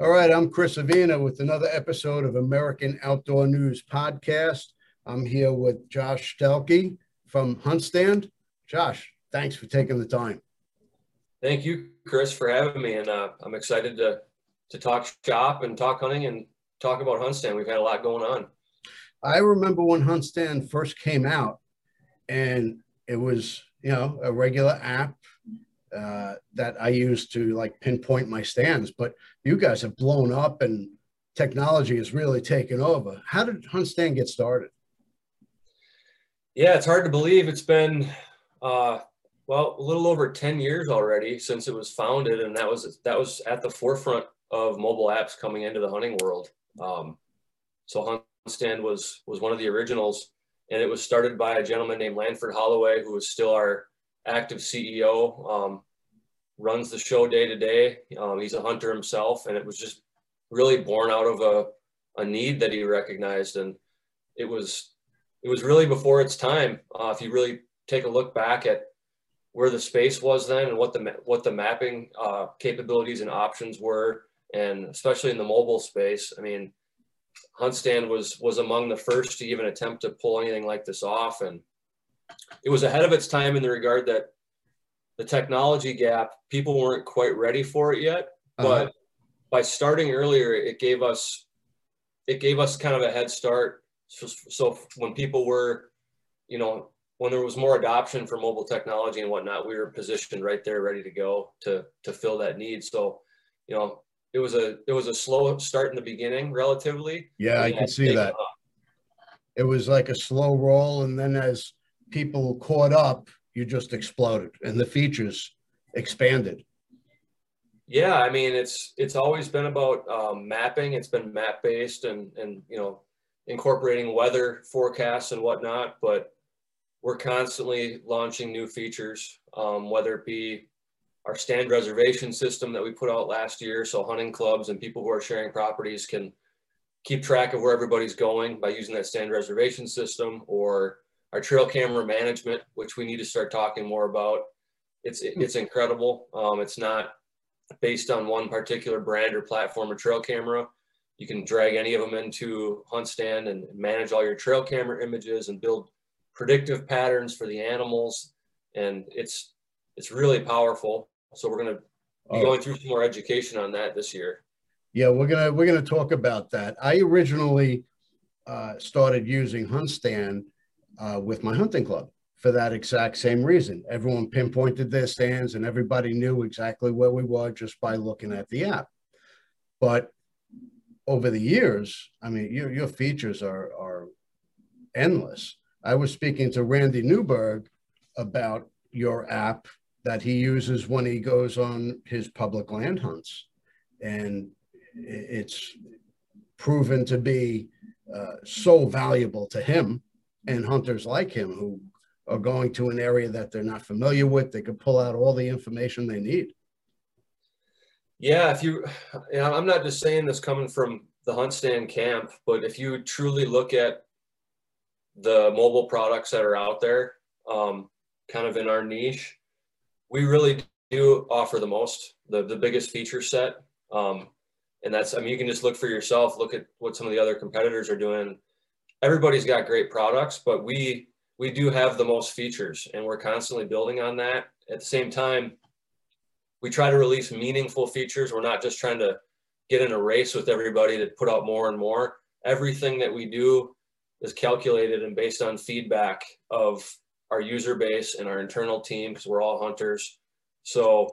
All right, I'm Chris Avina with another episode of American Outdoor News Podcast. I'm here with Josh Dahlke from HuntStand. Josh, thanks for taking the time. Thank you, Chris, for having me. And I'm excited to talk shop and talk hunting and talk about HuntStand. We've had a lot going on. I remember when HuntStand first came out, and it was, you know, a regular app that I used to like pinpoint my stands, but you guys have blown up and technology has really taken over. How did HuntStand get started? Yeah, it's hard to believe it's been, a little over 10 years already since it was founded. And that was at the forefront of mobile apps coming into the hunting world. So HuntStand was one of the originals, and it was started by a gentleman named Langford Holloway, who is still our active CEO, runs the show day to day. He's a hunter himself, and it was just really born out of a need that he recognized. And it was really before its time. If you really take a look back at where the space was then and what the mapping capabilities and options were, and especially in the mobile space, I mean, HuntStand was among the first to even attempt to pull anything like this off. And it was ahead of its time in the regard that the technology gap, people weren't quite ready for it yet, but by starting earlier, it gave us kind of a head start. So when people were, you know, when there was more adoption for mobile technology and whatnot, we were positioned right there, ready to go to fill that need. So, you know, it was a slow start in the beginning, relatively. Yeah, I can see that. It was like a slow roll, and then as people caught up, you just exploded, and the features expanded. Yeah, I mean, it's always been about mapping. It's been map based, and you know, incorporating weather forecasts and whatnot. But we're constantly launching new features, whether it be our stand reservation system that we put out last year, so hunting clubs and people who are sharing properties can keep track of where everybody's going by using that stand reservation system, or our trail camera management, which we need to start talking more about. It's incredible. It's not based on one particular brand or platform or trail camera. You can drag any of them into HuntStand and manage all your trail camera images and build predictive patterns for the animals. And it's really powerful. So we're going to be going through some more education on that this year. Yeah, we're gonna talk about that. I originally started using HuntStand with my hunting club for that exact same reason. Everyone pinpointed their stands and everybody knew exactly where we were just by looking at the app. But over the years, I mean, your features are endless. I was speaking to Randy Newberg about your app that he uses when he goes on his public land hunts. And it's proven to be so valuable to him and hunters like him who are going to an area that they're not familiar with. They could pull out all the information they need. Yeah, I'm not just saying this coming from the Hunt Stand camp, but if you truly look at the mobile products that are out there, kind of in our niche, we really do offer the most, the biggest feature set. And that's, I mean, you can just look for yourself, look at what some of the other competitors are doing. Everybody's got great products, but we do have the most features, and we're constantly building on that. At the same time, we try to release meaningful features. We're not just trying to get in a race with everybody to put out more and more. Everything that we do is calculated and based on feedback of our user base and our internal team, because we're all hunters. So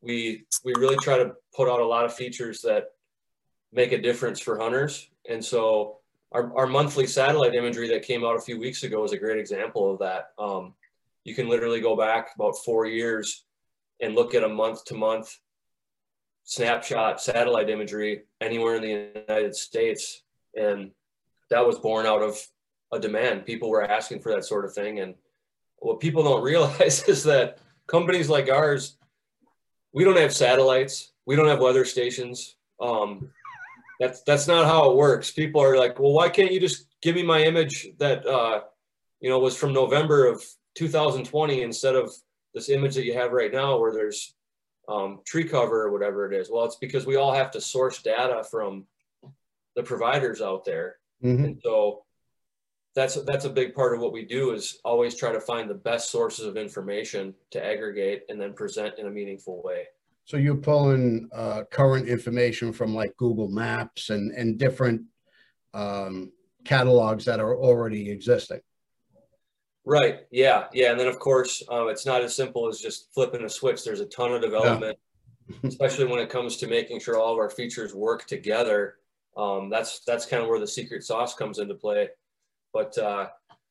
we really try to put out a lot of features that make a difference for hunters. And so our monthly satellite imagery that came out a few weeks ago is a great example of that. You can literally go back about 4 years and look at a month-to-month snapshot satellite imagery anywhere in the United States. And that was born out of a demand. People were asking for that sort of thing. And what people don't realize is that companies like ours, we don't have satellites. We don't have weather stations. That's not how it works. People are like, well, why can't you just give me my image that was from November of 2020 instead of this image that you have right now where there's tree cover or whatever it is? Well, it's because we all have to source data from the providers out there. Mm-hmm. And so that's a big part of what we do, is always try to find the best sources of information to aggregate and then present in a meaningful way. So you're pulling current information from like Google Maps and different catalogs that are already existing. Right. Yeah. Yeah. And then of course, it's not as simple as just flipping a switch. There's a ton of development, especially when it comes to making sure all of our features work together. That's kind of where the secret sauce comes into play. But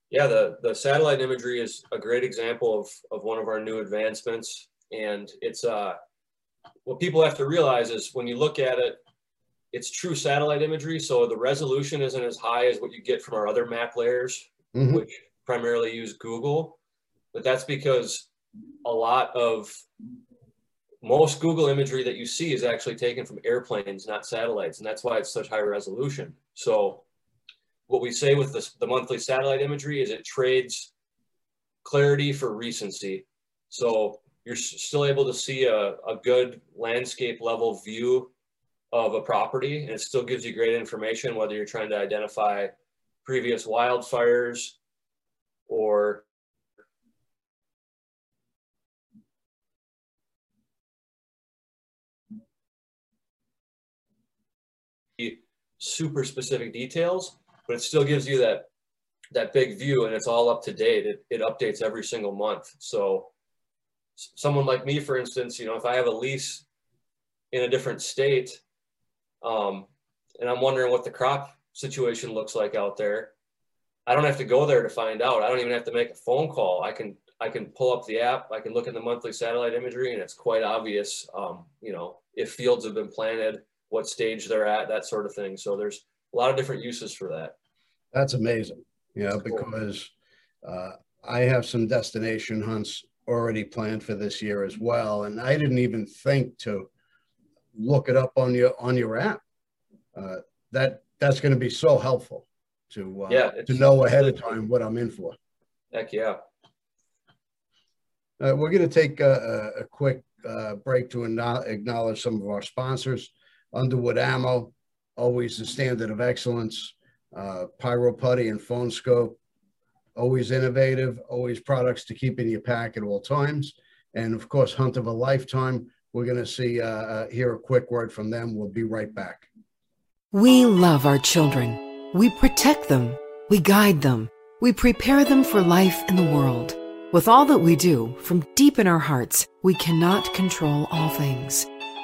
yeah, the satellite imagery is a great example of one of our new advancements. And it's what people have to realize is when you look at it, it's true satellite imagery. So the resolution isn't as high as what you get from our other map layers, mm-hmm. which primarily use Google, but that's because most Google imagery that you see is actually taken from airplanes, not satellites. And that's why it's such high resolution. So what we say with the monthly satellite imagery is it trades clarity for recency. So you're still able to see a good landscape level view of a property, and it still gives you great information, whether you're trying to identify previous wildfires or super specific details, but it still gives you that big view, and it's all up to date. It updates every single month. So someone like me, for instance, if I have a lease in a different state, and I'm wondering what the crop situation looks like out there, I don't have to go there to find out. I don't even have to make a phone call. I can pull up the app. I can look in the monthly satellite imagery, and it's quite obvious, if fields have been planted, what stage they're at, that sort of thing. So there's a lot of different uses for that. That's amazing. Yeah, because I have some destination hunts already planned for this year as well, and I didn't even think to look it up on your app. That's going to be so helpful to know ahead of time what I'm in for. Heck yeah. We're going to take a quick break to acknowledge some of our sponsors. Underwood Ammo, always the standard of excellence. Pyro Putty and Phone Scope, always innovative, always products to keep in your pack at all times. And of course, Hunt of a Lifetime. We're going to hear a quick word from them. We'll be right back. We love our children. We protect them. We guide them. We prepare them for life in the world. With all that we do, from deep in our hearts, we cannot control all things.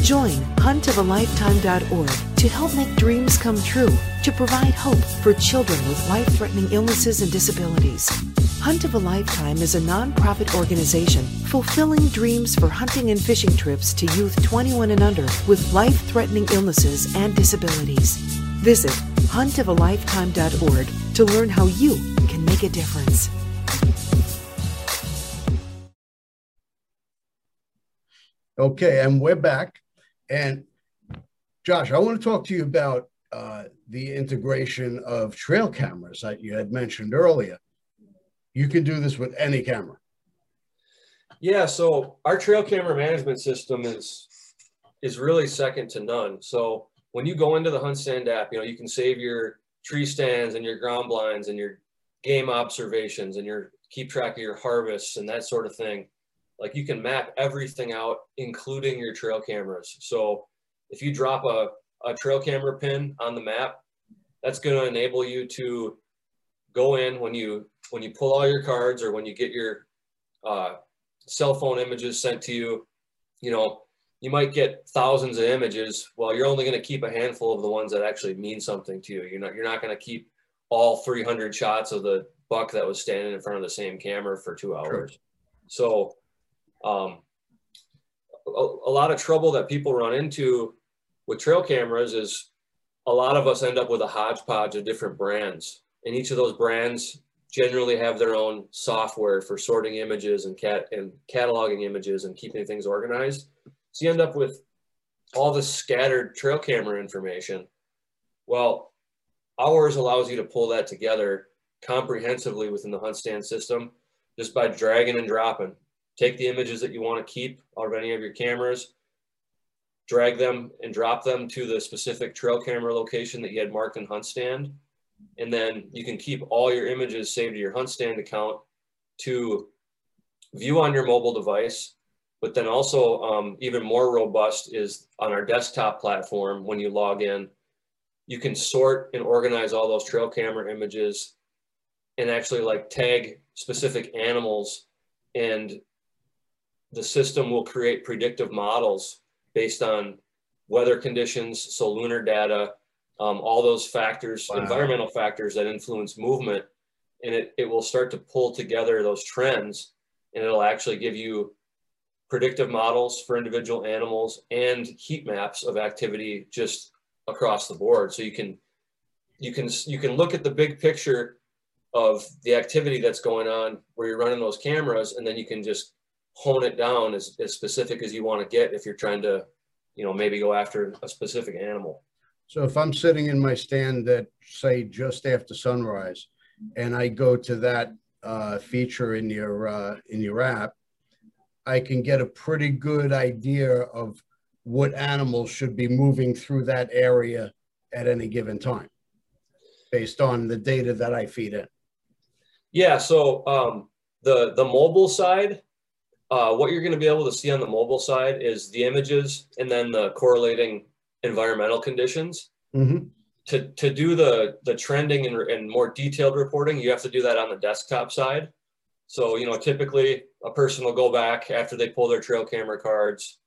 Join huntofalifetime.org to help make dreams come true, to provide hope for children with life-threatening illnesses and disabilities. Hunt of a Lifetime is a nonprofit organization fulfilling dreams for hunting and fishing trips to youth 21 and under with life-threatening illnesses and disabilities. Visit huntofalifetime.org to learn how you can make a difference. Okay, and we're back. And Josh, I want to talk to you about the integration of trail cameras that you had mentioned earlier. You can do this with any camera. Yeah, so our trail camera management system is really second to none. So when you go into the HuntStand app, you know, you can save your tree stands and your ground blinds and your game observations and your keep track of your harvests and that sort of thing. Like, you can map everything out, including your trail cameras. So if you drop a trail camera pin on the map, that's going to enable you to go in when you pull all your cards or when you get your cell phone images sent to you. You know, you might get thousands of images. Well, you're only going to keep a handful of the ones that actually mean something to you. You're not going to keep all 300 shots of the buck that was standing in front of the same camera for 2 hours. So a lot of trouble that people run into with trail cameras is a lot of us end up with a hodgepodge of different brands, and each of those brands generally have their own software for sorting images and cataloging images and keeping things organized. So you end up with all this scattered trail camera information. Well, ours allows you to pull that together comprehensively within the HuntStand system just by dragging and dropping. Take the images that you want to keep out of any of your cameras, drag them and drop them to the specific trail camera location that you had marked in HuntStand. And then you can keep all your images saved to your HuntStand account to view on your mobile device. But then also even more robust is on our desktop platform. When you log in, you can sort and organize all those trail camera images and actually like tag specific animals, and the system will create predictive models based on weather conditions, so lunar data, all those factors, wow, environmental factors that influence movement. And it will start to pull together those trends, and it'll actually give you predictive models for individual animals and heat maps of activity just across the board. So you can look at the big picture of the activity that's going on where you're running those cameras, and then you can just hone it down as specific as you want to get if you're trying to, you know, maybe go after a specific animal. So if I'm sitting in my stand that, say, just after sunrise, and I go to that feature in your app, I can get a pretty good idea of what animals should be moving through that area at any given time based on the data that I feed in. Yeah, so the mobile side, what you're going to be able to see on the mobile side is the images and then the correlating environmental conditions. Mm-hmm. To do the trending and more detailed reporting, you have to do that on the desktop side. So, you know, typically a person will go back after they pull their trail camera cards.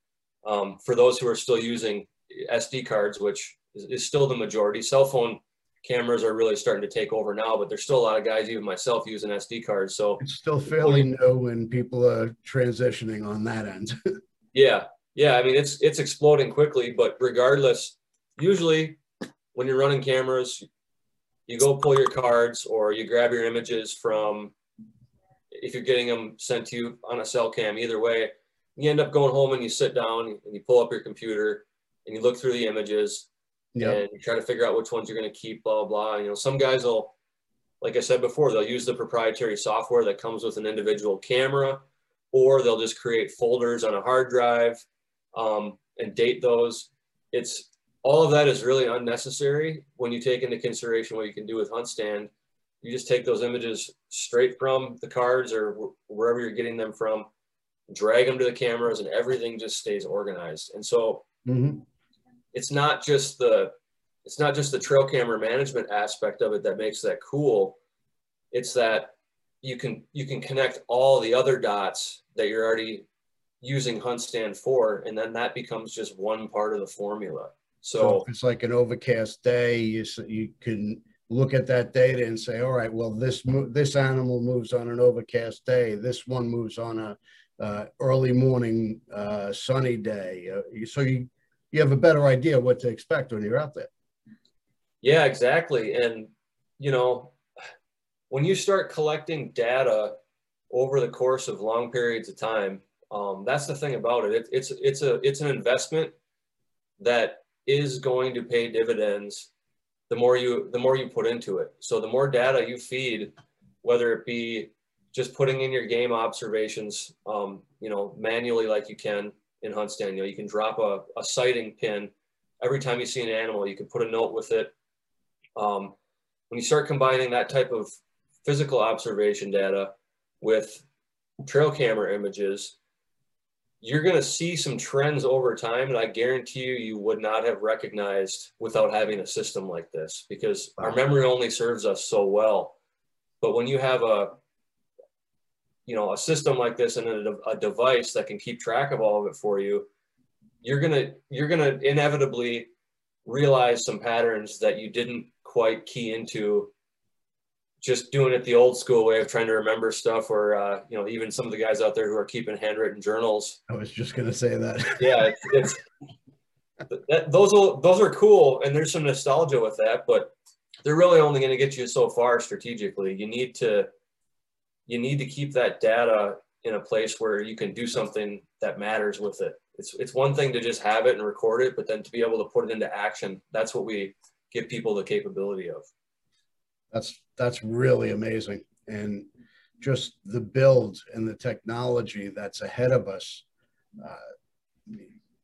For those who are still using SD cards, which is still the majority, cell phone cameras are really starting to take over now, but there's still a lot of guys, even myself, using SD cards. So it's still fairly new when people are transitioning on that end. Yeah. I mean, it's exploding quickly, but regardless, usually when you're running cameras, you go pull your cards or you grab your images from, if you're getting them sent to you on a cell cam, either way, you end up going home and you sit down and you pull up your computer and you look through the images. Yep. And you try to figure out which ones you're going to keep, blah, blah. You know, some guys will, like I said before, they'll use the proprietary software that comes with an individual camera, or they'll just create folders on a hard drive. and date those. It's all of that is really unnecessary when you take into consideration what you can do with HuntStand. You just take those images straight from the cards or wherever you're getting them from, drag them to the cameras, and everything just stays organized. And so it's not just the trail camera management aspect of it that makes that cool. It's that you can connect all the other dots that you're already using HuntStand for, and then that becomes just one part of the formula. So if it's like an overcast day, you can look at that data and say, all right, well, this animal moves on an overcast day. This one moves on a early morning sunny day. So you have a better idea what to expect when you're out there. Yeah, exactly. And, you know, when you start collecting data over the course of long periods of time, that's the thing about it. It's an investment that is going to pay dividends the more you put into it. So the more data you feed, whether it be just putting in your game observations, you know, manually like you can in HuntStand, you know, you can drop a sighting pin. Every time you see an animal, you can put a note with it. When you start combining that type of physical observation data with trail camera images, you're going to see some trends over time that I guarantee you would not have recognized without having a system like this, because our memory only serves us so well. But when you have a system like this and a device that can keep track of all of it for you, you're gonna inevitably realize some patterns that you didn't quite key into just doing it the old school way of trying to remember stuff, or, you know, even some of the guys out there who are keeping handwritten journals. I was just going to say that. Yeah. Those are cool. And there's some nostalgia with that, but they're really only going to get you so far strategically. You need to keep that data in a place where you can do something that matters with it. It's one thing to just have it and record it, but then to be able to put it into action, that's what we give people the capability of. That's really amazing. And just the build and the technology that's ahead of us,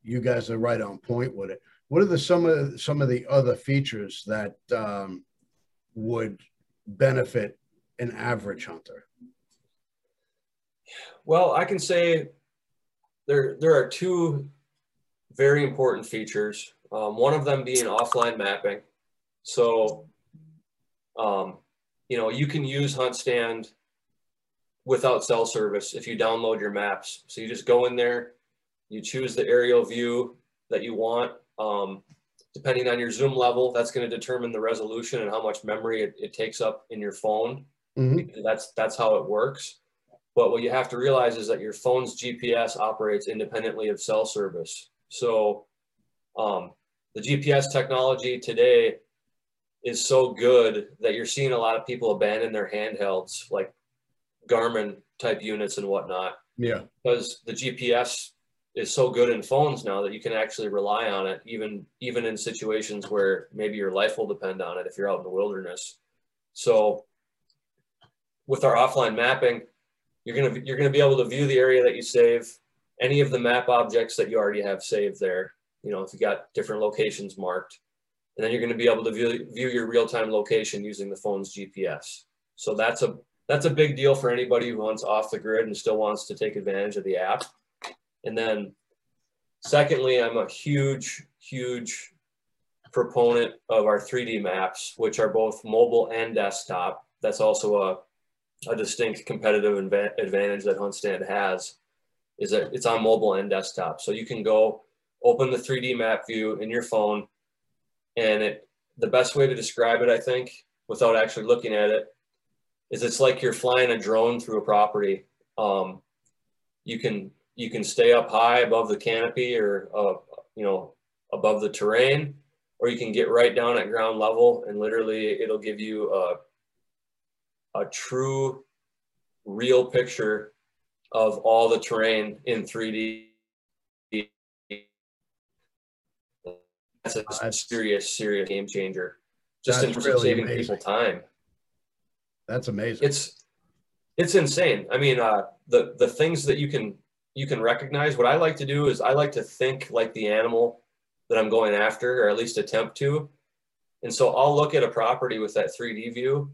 you guys are right on point with it. What are some of the other features that would benefit an average hunter? Well, I can say there are two very important features. One of them being offline mapping. So you know, you can use HuntStand without cell service if you download your maps. So you just go in there, you choose the aerial view that you want. Depending on your zoom level, that's going to determine the resolution and how much memory it takes up in your phone. Mm-hmm. That's how it works. But what you have to realize is that your phone's GPS operates independently of cell service. So the GPS technology today is so good that you're seeing a lot of people abandon their handhelds, like Garmin type units and whatnot. Yeah. Because the GPS is so good in phones now that you can actually rely on it, even in situations where maybe your life will depend on it if you're out in the wilderness. So with our offline mapping, you're gonna be able to view the area that you save, any of the map objects that you already have saved there, you know, if you got different locations marked. And then you're going to be able to view your real-time location using the phone's GPS. So that's a big deal for anybody who hunts off the grid and still wants to take advantage of the app. And then secondly, I'm a huge, huge proponent of our 3D maps, which are both mobile and desktop. That's also a distinct competitive advantage that HuntStand has, is that it's on mobile and desktop. So you can go open the 3D map view in your phone. And the best way to describe it, I think, without actually looking at it, is it's like you're flying a drone through a property. You can stay up high above the canopy or, you know, above the terrain, or you can get right down at ground level, and literally it'll give you a true, real picture of all the terrain in 3D. That's a serious game changer, just in terms of saving people time. That's amazing. It's insane. I mean, the things that you can you can recognize. What I like to do is I like to think like the animal that I'm going after, or at least attempt to. And so I'll look at a property with that 3D view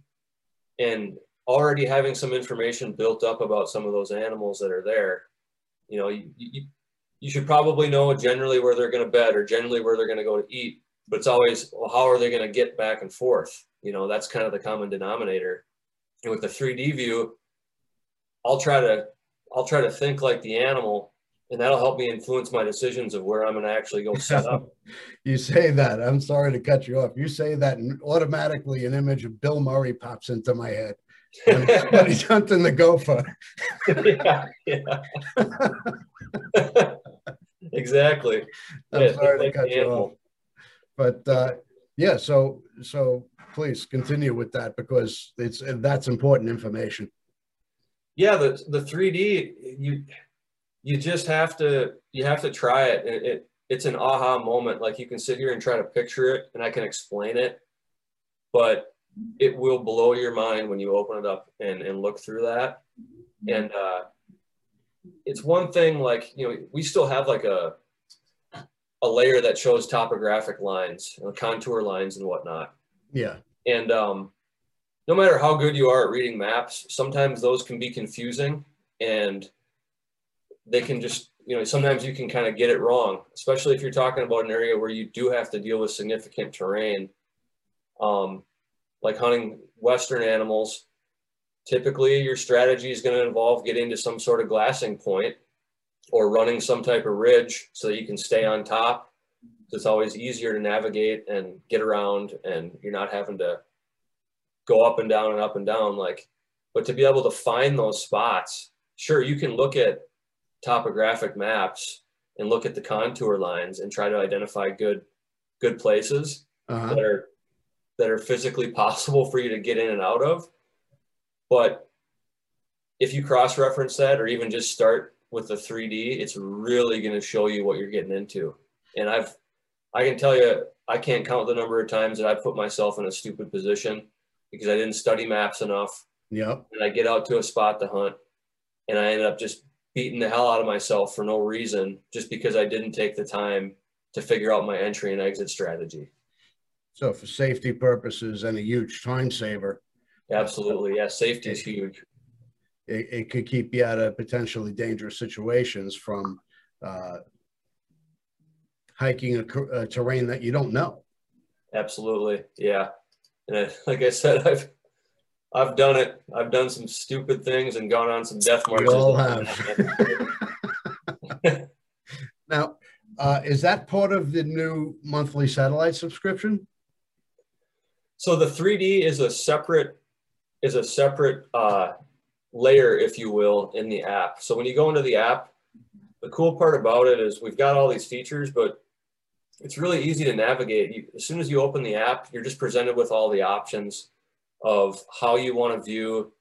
and already having some information built up about some of those animals that are there. You know, you should probably know generally where they're going to bed or generally where they're going to go to eat, but it's always, well, how are they going to get back and forth? You know, that's kind of the common denominator. And with the 3D view, I'll try to think like the animal, and that'll help me influence my decisions of where I'm going to actually go set up. You say that, I'm sorry to cut you off. You say that and automatically an image of Bill Murray pops into my head. When he's hunting the gopher. Yeah. Exactly. I'm sorry to cut you off. But yeah, so please continue with that, because that's important information. Yeah, the 3D, you just have to try it. It's an aha moment. Like, you can sit here and try to picture it, and I can explain it, but it will blow your mind when you open it up and look through that. And it's one thing, like, you know, we still have like a layer that shows topographic lines, you know, contour lines and whatnot. Yeah. And no matter how good you are at reading maps, sometimes those can be confusing, and they can just, you know, sometimes you can kind of get it wrong, especially if you're talking about an area where you do have to deal with significant terrain. Like hunting Western animals, typically your strategy is going to involve getting to some sort of glassing point or running some type of ridge so that you can stay on top. So it's always easier to navigate and get around, and you're not having to go up and down and up and down. Like, but to be able to find those spots, sure, you can look at topographic maps and look at the contour lines and try to identify good places that are physically possible for you to get in and out of. But if you cross-reference that, or even just start with the 3D, it's really going to show you what you're getting into. And I can tell you, I can't count the number of times that I put myself in a stupid position because I didn't study maps enough. Yeah. And I get out to a spot to hunt, and I end up just beating the hell out of myself for no reason, just because I didn't take the time to figure out my entry and exit strategy. So for safety purposes, and a huge time saver. Absolutely. Yeah, safety is huge. It could keep you out of potentially dangerous situations from hiking a terrain that you don't know. Absolutely. Yeah. And like I said, I've done it. I've done some stupid things and gone on some death marches. We all have. Now, is that part of the new monthly satellite subscription? So the 3D is a separate layer, if you will, in the app. So when you go into the app, the cool part about it is we've got all these features, but it's really easy to navigate. As soon as you open the app, you're just presented with all the options of how you want to view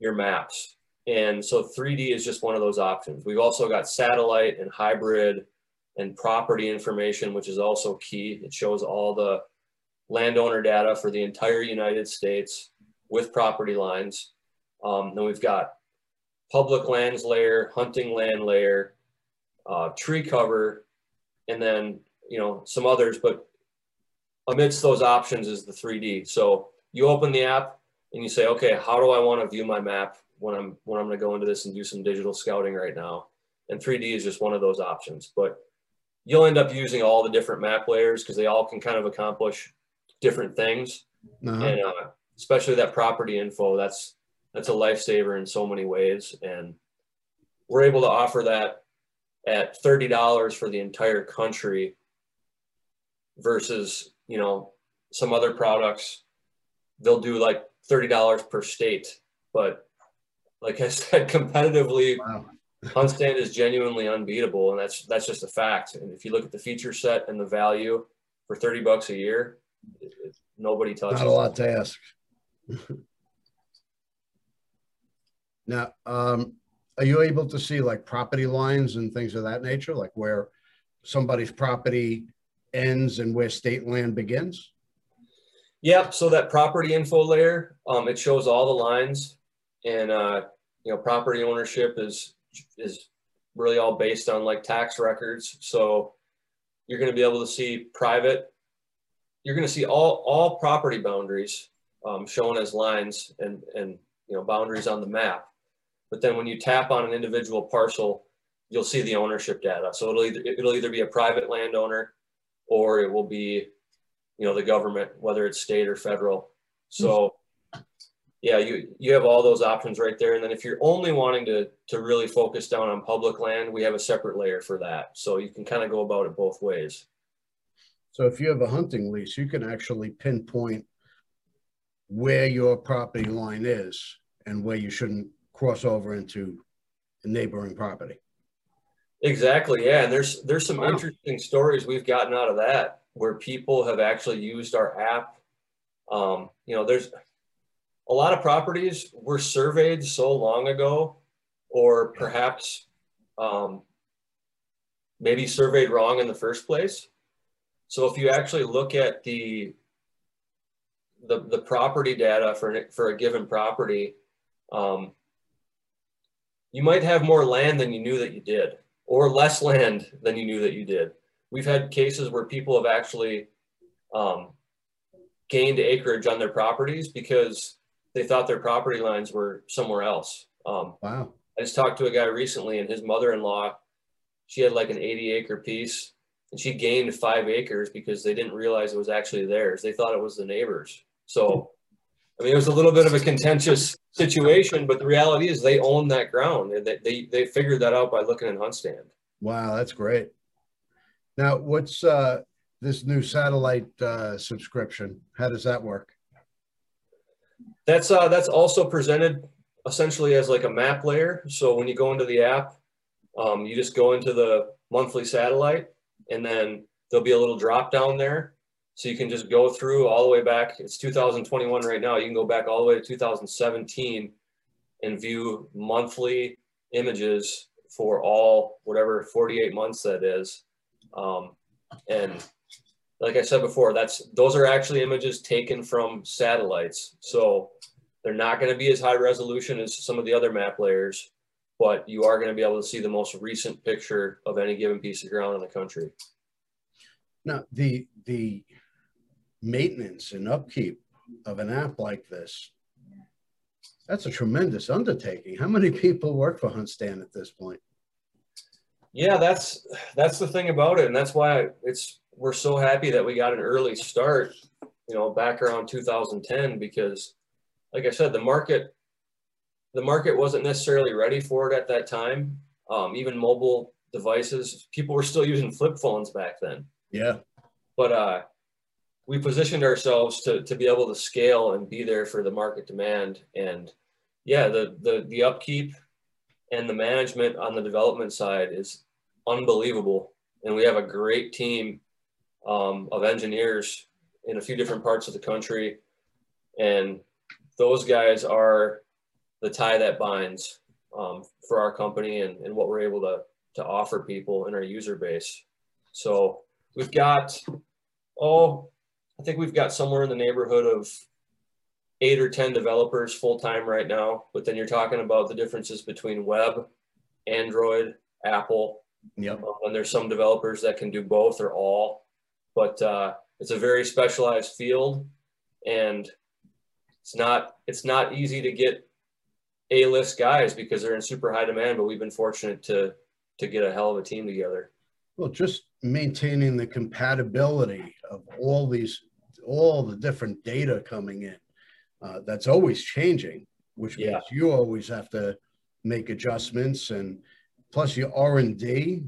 your maps. And so 3D is just one of those options. We've also got satellite and hybrid and property information, which is also key. It shows all the landowner data for the entire United States with property lines. Then we've got public lands layer, hunting land layer, tree cover, and then, you know, some others, but amidst those options is the 3D. So you open the app and you say, okay, how do I want to view my map when I'm going to go into this and do some digital scouting right now? And 3D is just one of those options, but you'll end up using all the different map layers because they all can kind of accomplish different things. And especially that property info, that's a lifesaver in so many ways. And we're able to offer that at $30 for the entire country versus, you know, some other products, they'll do like $30 per state. But like I said, competitively, wow. HuntStand is genuinely unbeatable, and that's just a fact. And if you look at the feature set and the value for $30 a year, nobody touches. Not a lot to ask. Now, are you able to see like property lines and things of that nature, like where somebody's property ends and where state land begins? Yep. So that property info layer, it shows all the lines, and you know, property ownership is really all based on like tax records. So you're going to be able to see private, you're going to see all property boundaries shown as lines and you know, boundaries on the map. But then when you tap on an individual parcel, you'll see the ownership data. So it'll either be a private landowner or it will be, you know, the government, whether it's state or federal. So yeah, you have all those options right there. And then if you're only wanting to really focus down on public land, we have a separate layer for that. So you can kind of go about it both ways. So if you have a hunting lease, you can actually pinpoint where your property line is and where you shouldn't cross over into the neighboring property. Exactly, yeah. And there's some interesting stories we've gotten out of that where people have actually used our app. You know, there's a lot of properties were surveyed so long ago, or perhaps maybe surveyed wrong in the first place. So if you actually look at the property data for a given property, you might have more land than you knew that you did, or less land than you knew that you did. We've had cases where people have actually gained acreage on their properties because they thought their property lines were somewhere else. Wow. I just talked to a guy recently, and his mother-in-law, she had like an 80-acre piece, and she gained 5 acres because they didn't realize it was actually theirs. They thought it was the neighbor's. So, I mean, it was a little bit of a contentious situation, but the reality is they own that ground, and they figured that out by looking at HuntStand. Wow, that's great. Now, what's this new satellite subscription? How does that work? That's also presented essentially as like a map layer. So when you go into the app, you just go into the monthly satellite, and then there'll be a little drop down there. So you can just go through all the way back. It's 2021 right now. You can go back all the way to 2017 and view monthly images for all, whatever 48 months that is. And like I said before, those are actually images taken from satellites. So they're not going to be as high resolution as some of the other map layers, but you are going to be able to see the most recent picture of any given piece of ground in the country. Now, the maintenance and upkeep of an app like this, that's a tremendous undertaking. How many people work for HuntStand at this point? Yeah, that's the thing about it, and that's why we're so happy that we got an early start, you know, back around 2010, because like I said, the market wasn't necessarily ready for it at that time. Even mobile devices, people were still using flip phones back then. Yeah. But we positioned ourselves to be able to scale and be there for the market demand. And yeah, the upkeep and the management on the development side is unbelievable. And we have a great team of engineers in a few different parts of the country. And those guys are the tie that binds for our company and what we're able to offer people in our user base. So we've got, I think we've got somewhere in the neighborhood of 8 or 10 developers full-time right now, but then you're talking about the differences between web, Android, Apple. Yep. And there's some developers that can do both or all, but it's a very specialized field, and it's not easy to get A-list guys because they're in super high demand, but we've been fortunate to get a hell of a team together. Well, just maintaining the compatibility of all the different data coming in, that's always changing, which means you always have to make adjustments, and plus your R&D.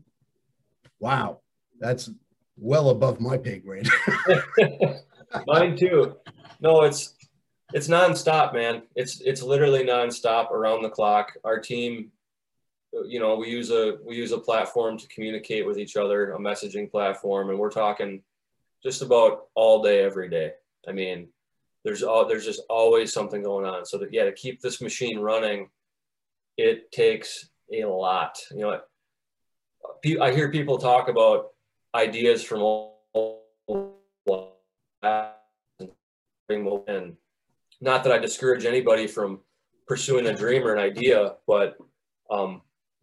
Wow, that's well above my pay grade. Mine too. No, it's nonstop, man. It's literally nonstop, around the clock. Our team, you know, we use a platform to communicate with each other, a messaging platform, and we're talking just about all day, every day. I mean, there's just always something going on. So that, yeah, to keep this machine running, it takes a lot. You know, I hear people talk about ideas from all, and not that I discourage anybody from pursuing a dream or an idea, but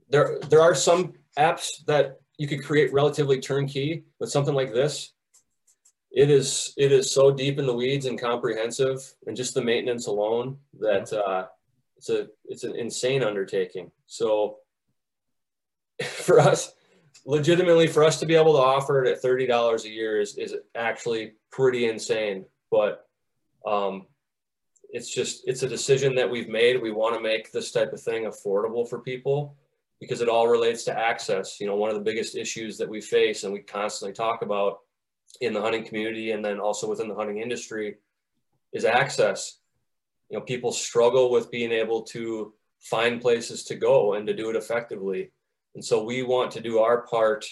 there are some apps that you could create relatively turnkey, but something like this, it is so deep in the weeds and comprehensive, and just the maintenance alone, that it's an insane undertaking. So for us, legitimately, for us to be able to offer it at $30 a year is actually pretty insane. But it's a decision that we've made. We want to make this type of thing affordable for people, because it all relates to access. You know, one of the biggest issues that we face and we constantly talk about in the hunting community, and then also within the hunting industry, is access. You know, people struggle with being able to find places to go and to do it effectively. And so we want to do our part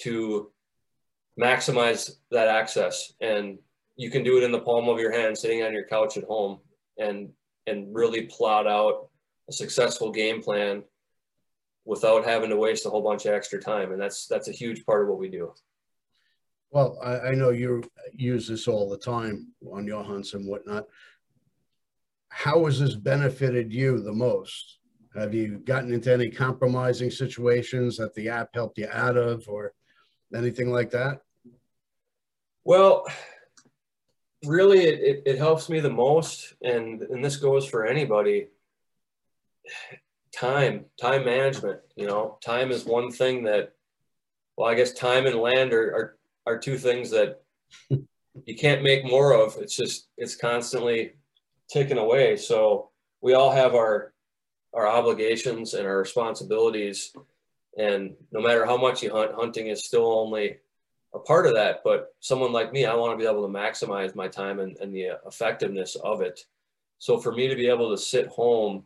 to maximize that access. And you can do it in the palm of your hand, sitting on your couch at home, and really plot out a successful game plan without having to waste a whole bunch of extra time. And that's a huge part of what we do. Well, I know you use this all the time on your hunts and whatnot. How has this benefited you the most? Have you gotten into any compromising situations that the app helped you out of, or anything like that? Well, really, it helps me the most, and this goes for anybody, time management. You know, time is one thing that, well, I guess time and land are two things that you can't make more of. It's just, it's constantly taken away. So we all have our obligations and our responsibilities, and no matter how much you hunt, hunting is still only a part of that. But someone like me, I want to be able to maximize my time and the effectiveness of it. So for me to be able to sit home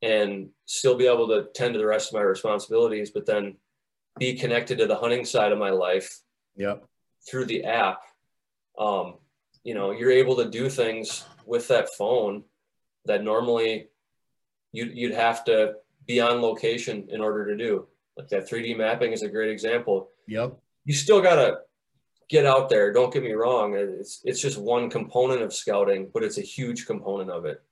and still be able to tend to the rest of my responsibilities, but then be connected to the hunting side of my life, yep, through the app, you know, you're able to do things with that phone that normally you'd have to be on location in order to do. Like that 3D mapping is a great example. Yep. You still got to get out there. Don't get me wrong. It's just one component of scouting, but it's a huge component of it.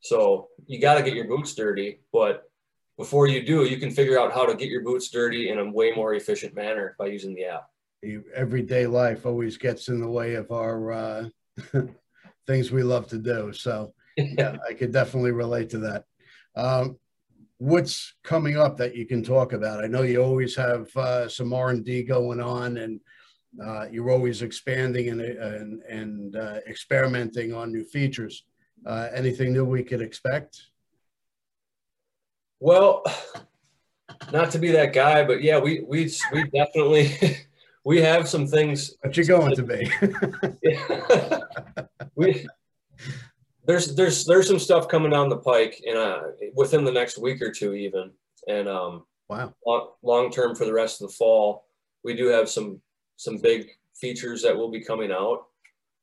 So you got to get your boots dirty, but before you do, you can figure out how to get your boots dirty in a way more efficient manner by using the app. Everyday life always gets in the way of our things we love to do. So yeah, I could definitely relate to that. What's coming up that you can talk about? I know you always have some R&D going on, and you're always expanding and experimenting on new features. Anything new we could expect? Well, not to be that guy, but yeah, we definitely we have some things. But you're going to be. Yeah. There's some stuff coming down the pike in within the next week or two even, and wow, long term for the rest of the fall, we do have some big features that will be coming out.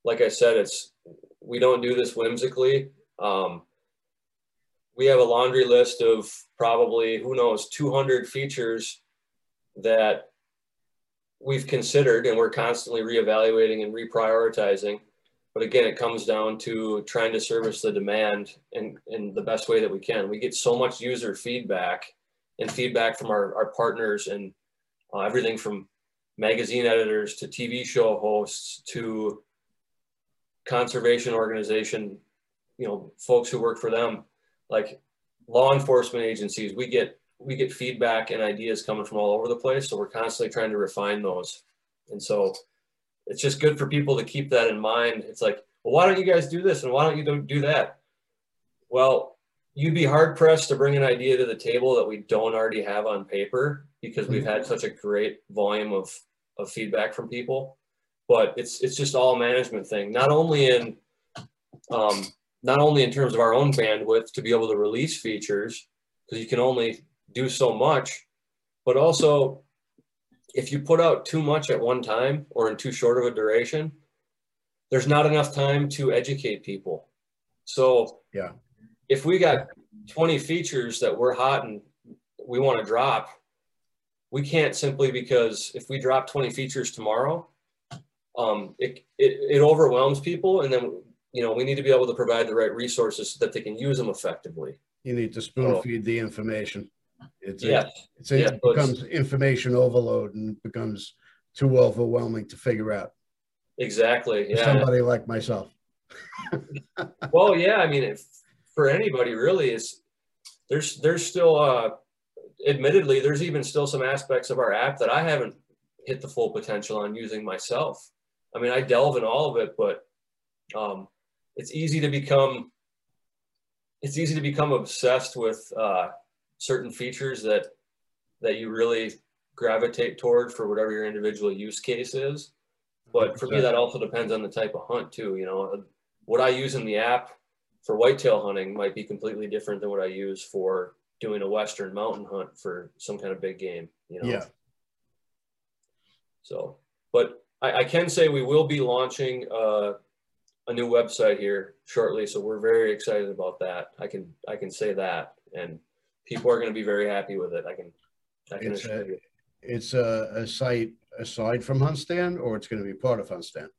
Like I said, we don't do this whimsically. We have a laundry list of probably, who knows, 200 features that we've considered, and we're constantly reevaluating and reprioritizing. But again, it comes down to trying to service the demand in the best way that we can. We get so much user feedback and feedback from our partners, and everything from magazine editors to TV show hosts to conservation organization, you know, folks who work for them, like law enforcement agencies. We get feedback and ideas coming from all over the place. So we're constantly trying to refine those. And so it's just good for people to keep that in mind. It's like, well, why don't you guys do this? And why don't you do that? Well, you'd be hard pressed to bring an idea to the table that we don't already have on paper, because we've had such a great volume of feedback from people. But it's just all a management thing, not only in terms of our own bandwidth to be able to release features, because you can only do so much, but also, if you put out too much at one time or in too short of a duration, there's not enough time to educate people. So yeah, if we got 20 features that we're hot and we want to drop, we can't, simply because if we drop 20 features tomorrow, it overwhelms people. And then, you know, we need to be able to provide the right resources so that they can use them effectively. You need to spoon feed the information. It becomes information overload and becomes too overwhelming to figure out. Exactly. Yeah. Somebody like myself. Well, yeah. I mean, for anybody really, is there's still, admittedly, there's even still some aspects of our app that I haven't hit the full potential on using myself. I mean, I delve in all of it, but it's easy to become obsessed with certain features that you really gravitate toward for whatever your individual use case is. But for me, that also depends on the type of hunt too. You know, what I use in the app for whitetail hunting might be completely different than what I use for doing a Western mountain hunt for some kind of big game, you know? Yeah. So, but I can say we will be launching a new website here shortly. So we're very excited about that. I can say that, and people are going to be very happy with it. I can assure you. It's a site aside from HuntStand, or it's going to be part of HuntStand?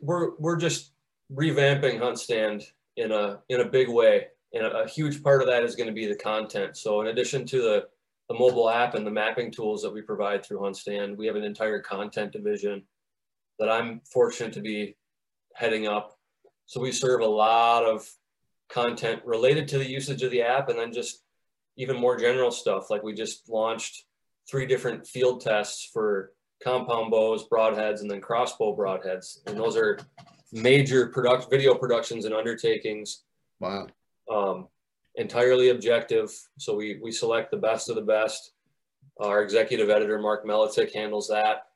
We're just revamping HuntStand in a big way, and a huge part of that is going to be the content. So in addition to the mobile app and the mapping tools that we provide through HuntStand, we have an entire content division that I'm fortunate to be heading up. So we serve a lot of content related to the usage of the app, and then just even more general stuff. Like, we just launched 3 different field tests for compound bows, broadheads, and then crossbow broadheads. And those are major video productions and undertakings. Wow. Entirely objective. So we select the best of the best. Our executive editor, Mark Meletic, handles that.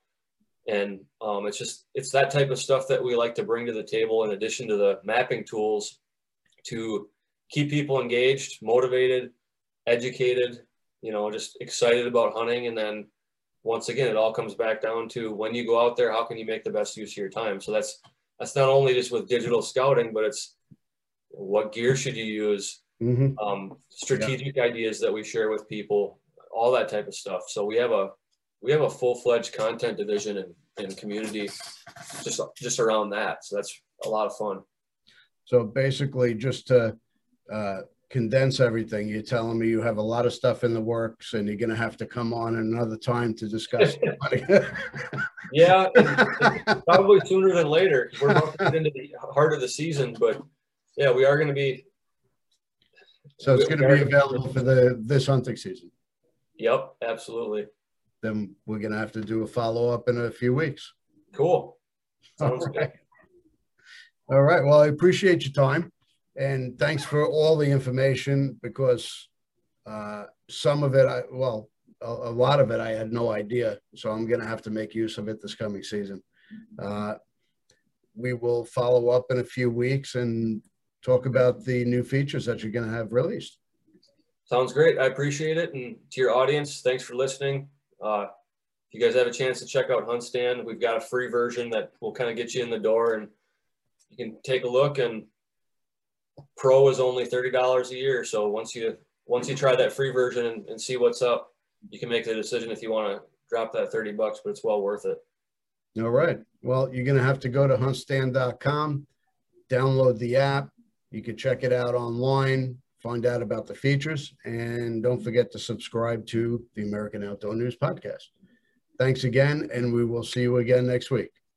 And it's that type of stuff that we like to bring to the table, in addition to the mapping tools, to keep people engaged, motivated, educated, you know, just excited about hunting. And then once again, it all comes back down to, when you go out there, how can you make the best use of your time? So that's not only just with digital scouting, but it's what gear should you use, mm-hmm. Strategic ideas that we share with people, all that type of stuff. So we have a full-fledged content division and community just around that. So that's a lot of fun. So basically, just to condense everything, you're telling me you have a lot of stuff in the works, and you're going to have to come on another time to discuss. Yeah, and probably sooner than later. We're about to get into the heart of the season, but yeah, we are going to be. So it's going to be available for this hunting season. Yep, absolutely. Then we're going to have to do a follow-up in a few weeks. Cool. Sounds good. All right. Well, I appreciate your time, and thanks for all the information, because some of it, a lot of it, I had no idea. So I'm going to have to make use of it this coming season. We will follow up in a few weeks and talk about the new features that you're going to have released. Sounds great. I appreciate it. And to your audience, thanks for listening. If you guys have a chance to check out HuntStand, we've got a free version that will kind of get you in the door, and you can take a look. And Pro is only $30 a year. So once you try that free version and see what's up, you can make the decision if you want to drop that $30, but it's well worth it. All right. Well, you're going to have to go to HuntStand.com, download the app. You can check it out online, find out about the features, and don't forget to subscribe to the American Outdoor News Podcast. Thanks again, and we will see you again next week.